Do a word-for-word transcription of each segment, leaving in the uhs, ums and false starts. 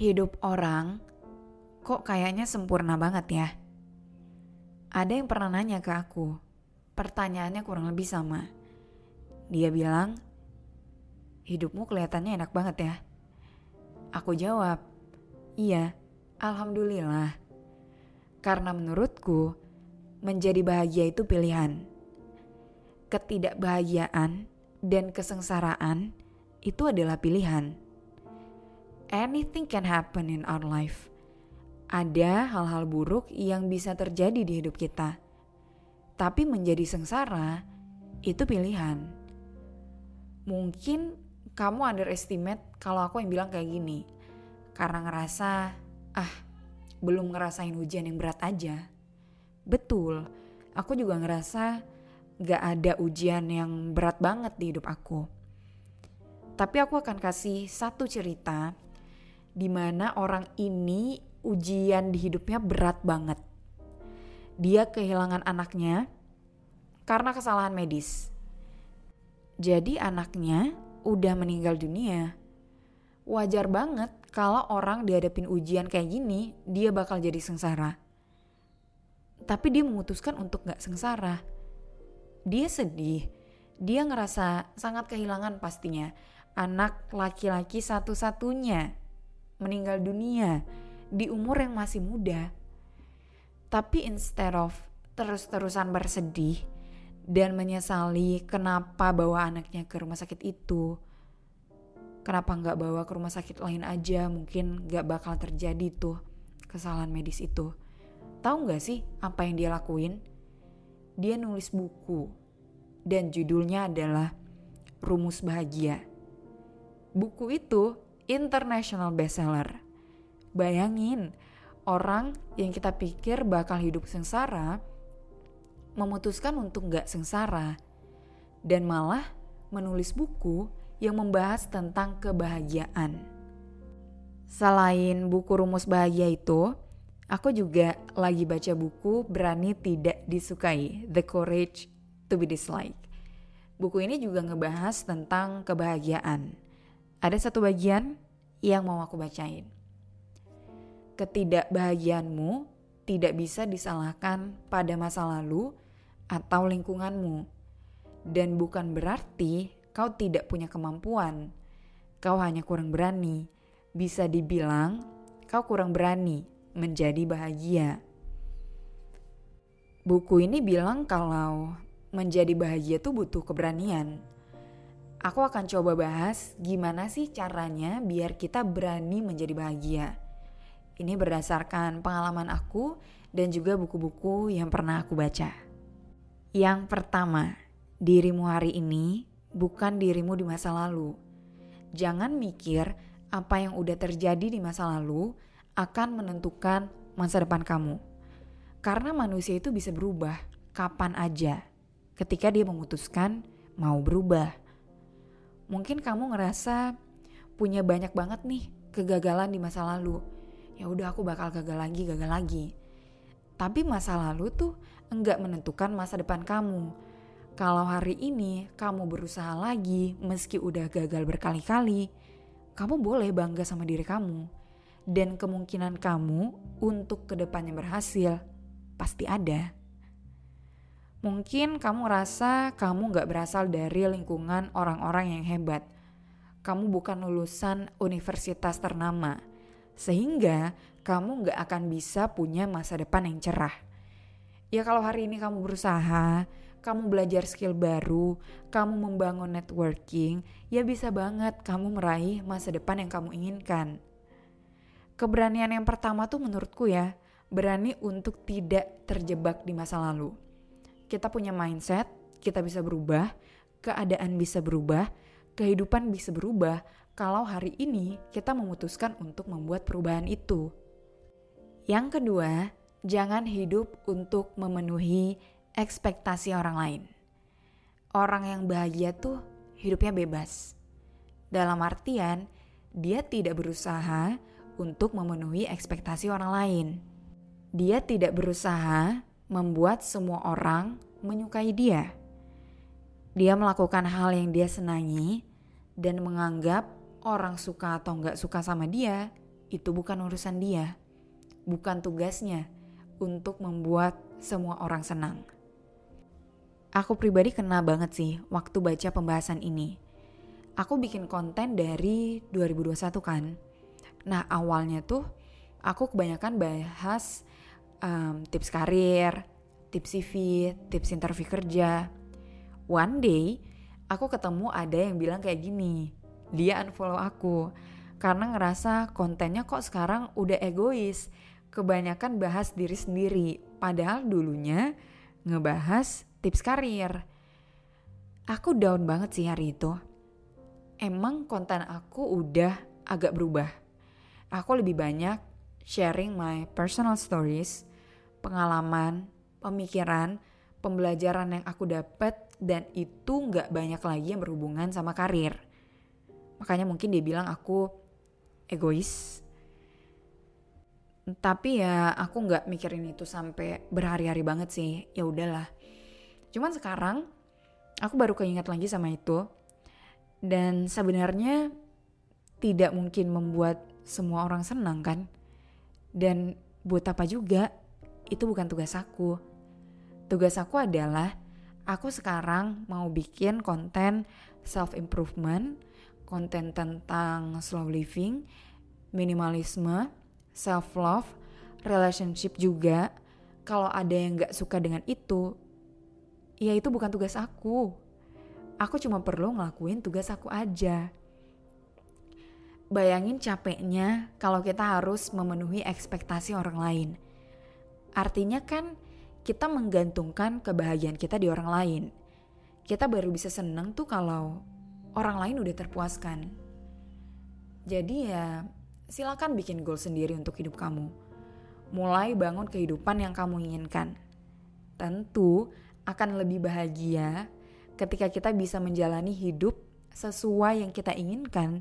Hidup orang kok kayaknya sempurna banget ya. Ada yang pernah nanya ke aku, pertanyaannya kurang lebih sama. Dia bilang, hidupmu kelihatannya enak banget ya. Aku jawab, iya, alhamdulillah. Karena menurutku, menjadi bahagia itu pilihan. Ketidakbahagiaan dan kesengsaraan itu adalah pilihan. Anything can happen in our life. Ada hal-hal buruk yang bisa terjadi di hidup kita. Tapi menjadi sengsara, itu pilihan. Mungkin kamu underestimate kalau aku yang bilang kayak gini. Karena ngerasa, ah, belum ngerasain hujan yang berat aja. Betul, aku juga ngerasa gak ada ujian yang berat banget di hidup aku. Tapi aku akan kasih satu cerita di mana orang ini ujian di hidupnya berat banget. Dia kehilangan anaknya karena kesalahan medis. Jadi anaknya udah meninggal dunia. Wajar banget kalau orang dihadapin ujian kayak gini, dia bakal jadi sengsara. Tapi dia memutuskan untuk gak sengsara. Dia sedih. Dia ngerasa sangat kehilangan pastinya. Anak laki-laki satu-satunya meninggal dunia di umur yang masih muda. Tapi instead of terus-terusan bersedih dan menyesali kenapa bawa anaknya ke rumah sakit itu, kenapa gak bawa ke rumah sakit lain aja, mungkin gak bakal terjadi tuh kesalahan medis itu. Tahu gak sih apa yang dia lakuin? Dia nulis buku dan judulnya adalah Rumus Bahagia. Buku itu international bestseller. Bayangin, orang yang kita pikir bakal hidup sengsara memutuskan untuk gak sengsara dan malah menulis buku yang membahas tentang kebahagiaan. Selain buku Rumus Bahagia itu, aku juga lagi baca buku Berani Tidak Disukai, The Courage to be Disliked. Buku ini juga ngebahas tentang kebahagiaan. Ada satu bagian yang mau aku bacain. Ketidakbahagiaanmu tidak bisa disalahkan pada masa lalu atau lingkunganmu. Dan bukan berarti kau tidak punya kemampuan. Kau hanya kurang berani. Bisa dibilang kau kurang berani menjadi bahagia. Buku ini bilang kalau menjadi bahagia tuh butuh keberanian. Aku akan coba bahas gimana sih caranya biar kita berani menjadi bahagia. Ini berdasarkan pengalaman aku dan juga buku-buku yang pernah aku baca. Yang pertama, dirimu hari ini bukan dirimu di masa lalu. Jangan mikir apa yang udah terjadi di masa lalu akan menentukan masa depan kamu. Karena manusia itu bisa berubah kapan aja ketika dia memutuskan mau berubah. Mungkin kamu ngerasa punya banyak banget nih kegagalan di masa lalu. Ya udah, aku bakal gagal lagi, gagal lagi. Tapi masa lalu tuh enggak menentukan masa depan kamu. Kalau hari ini kamu berusaha lagi meski udah gagal berkali-kali, kamu boleh bangga sama diri kamu. Dan kemungkinan kamu untuk kedepannya berhasil pasti ada. Mungkin kamu rasa kamu gak berasal dari lingkungan orang-orang yang hebat. Kamu bukan lulusan universitas ternama, sehingga kamu gak akan bisa punya masa depan yang cerah. Ya kalau hari ini kamu berusaha, kamu belajar skill baru, kamu membangun networking, ya bisa banget kamu meraih masa depan yang kamu inginkan. Keberanian yang pertama tuh menurutku ya, berani untuk tidak terjebak di masa lalu. Kita punya mindset, kita bisa berubah, keadaan bisa berubah, kehidupan bisa berubah kalau hari ini kita memutuskan untuk membuat perubahan itu. Yang kedua, jangan hidup untuk memenuhi ekspektasi orang lain. Orang yang bahagia tuh hidupnya bebas. Dalam artian, dia tidak berusaha untuk memenuhi ekspektasi orang lain. Dia tidak berusaha membuat semua orang menyukai dia. Dia melakukan hal yang dia senangi dan menganggap orang suka atau gak suka sama dia, itu bukan urusan dia. Bukan tugasnya untuk membuat semua orang senang. Aku pribadi kena banget sih waktu baca pembahasan ini. Aku bikin konten dari dua ribu dua puluh satu kan. Nah awalnya tuh aku kebanyakan bahas Um, tips karir, tips C V, tips interview kerja. One day, aku ketemu ada yang bilang kayak gini, dia unfollow aku, karena ngerasa kontennya kok sekarang udah egois, kebanyakan bahas diri sendiri, padahal dulunya ngebahas tips karir. Aku down banget sih hari itu. Emang konten aku udah agak berubah. Aku lebih banyak sharing my personal stories, pengalaman, pemikiran, pembelajaran yang aku dapat, dan itu gak banyak lagi yang berhubungan sama karir. Makanya mungkin dia bilang aku egois. Tapi ya aku gak mikirin itu sampai berhari-hari banget sih, ya udahlah. Cuman sekarang aku baru keinget lagi sama itu. Dan sebenarnya tidak mungkin membuat semua orang senang kan. Dan buat apa juga, itu bukan tugas aku. Tugas aku adalah, aku sekarang mau bikin konten self-improvement, konten tentang slow living, minimalisme, self-love, relationship juga. Kalau ada yang gak suka dengan itu, ya itu bukan tugas aku. Aku cuma perlu ngelakuin tugas aku aja. Bayangin capeknya kalau kita harus memenuhi ekspektasi orang lain. Artinya kan kita menggantungkan kebahagiaan kita di orang lain. Kita baru bisa seneng tuh kalau orang lain udah terpuaskan. Jadi ya silakan bikin goal sendiri untuk hidup kamu. Mulai bangun kehidupan yang kamu inginkan. Tentu akan lebih bahagia ketika kita bisa menjalani hidup sesuai yang kita inginkan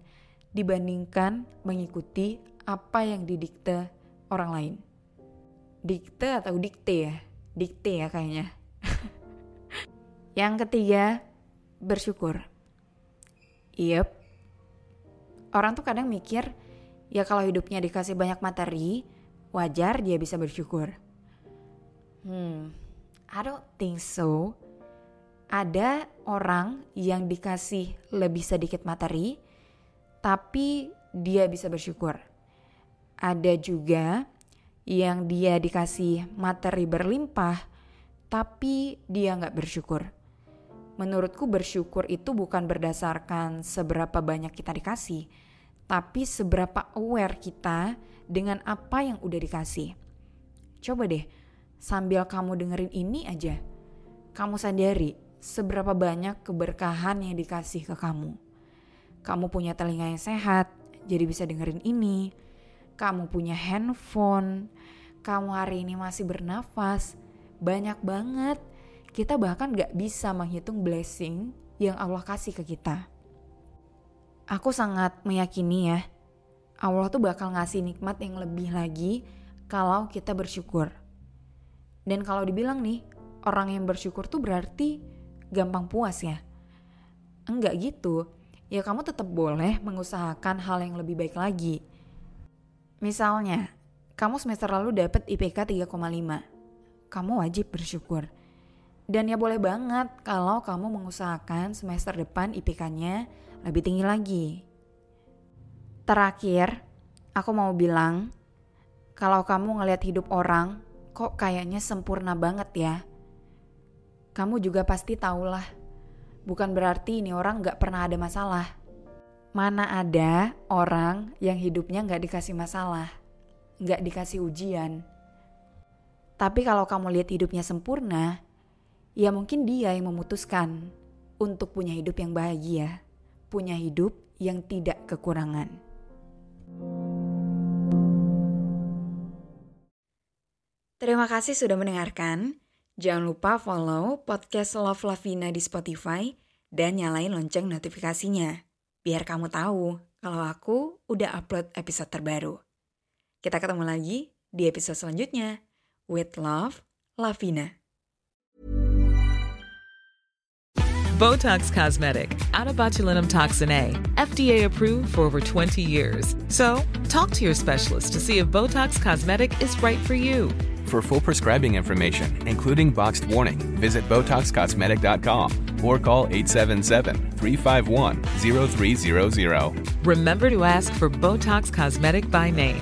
dibandingkan mengikuti apa yang didikte orang lain. Dikte atau dikte ya? Dikte ya kayaknya. Yang ketiga, bersyukur. Yep. Orang tuh kadang mikir, ya kalau hidupnya dikasih banyak materi, wajar dia bisa bersyukur. Hmm, I don't think so. Ada orang yang dikasih lebih sedikit materi, tapi dia bisa bersyukur. Ada juga yang dia dikasih materi berlimpah, tapi dia gak bersyukur. Menurutku bersyukur itu bukan berdasarkan seberapa banyak kita dikasih, tapi seberapa aware kita dengan apa yang udah dikasih. Coba deh, sambil kamu dengerin ini aja, kamu sadari seberapa banyak keberkahan yang dikasih ke kamu. Kamu punya telinga yang sehat, jadi bisa dengerin ini. Kamu punya handphone, kamu hari ini masih bernafas, banyak banget. Kita bahkan gak bisa menghitung blessing yang Allah kasih ke kita. Aku sangat meyakini ya, Allah tuh bakal ngasih nikmat yang lebih lagi kalau kita bersyukur. Dan kalau dibilang nih, orang yang bersyukur tuh berarti gampang puas ya. Enggak gitu, ya kamu tetap boleh mengusahakan hal yang lebih baik lagi. Misalnya, kamu semester lalu dapat I P K tiga koma lima. kamu wajib bersyukur. Dan ya boleh banget kalau kamu mengusahakan semester depan I P K-nya lebih tinggi lagi. Terakhir, aku mau bilang, kalau kamu ngelihat hidup orang, kok kayaknya sempurna banget ya. Kamu juga pasti tahulah, bukan berarti ini orang gak pernah ada masalah. Mana ada orang yang hidupnya gak dikasih masalah, gak dikasih ujian. Tapi kalau kamu lihat hidupnya sempurna, ya mungkin dia yang memutuskan untuk punya hidup yang bahagia, punya hidup yang tidak kekurangan. Terima kasih sudah mendengarkan. Jangan lupa follow podcast Love Lavinia di Spotify dan nyalain lonceng notifikasinya, biar kamu tahu kalau aku udah upload episode terbaru. Kita ketemu lagi di episode selanjutnya. With Love, Lavinia. Botox Cosmetic, onabotulinumtoxinA, F D A approved for over twenty years. So, talk to your specialist to see if Botox Cosmetic is right for you. For full prescribing information, including boxed warning, visit Botox Cosmetic dot com or call eight seven seven, three five one, zero three zero zero. Remember to ask for Botox Cosmetic by name.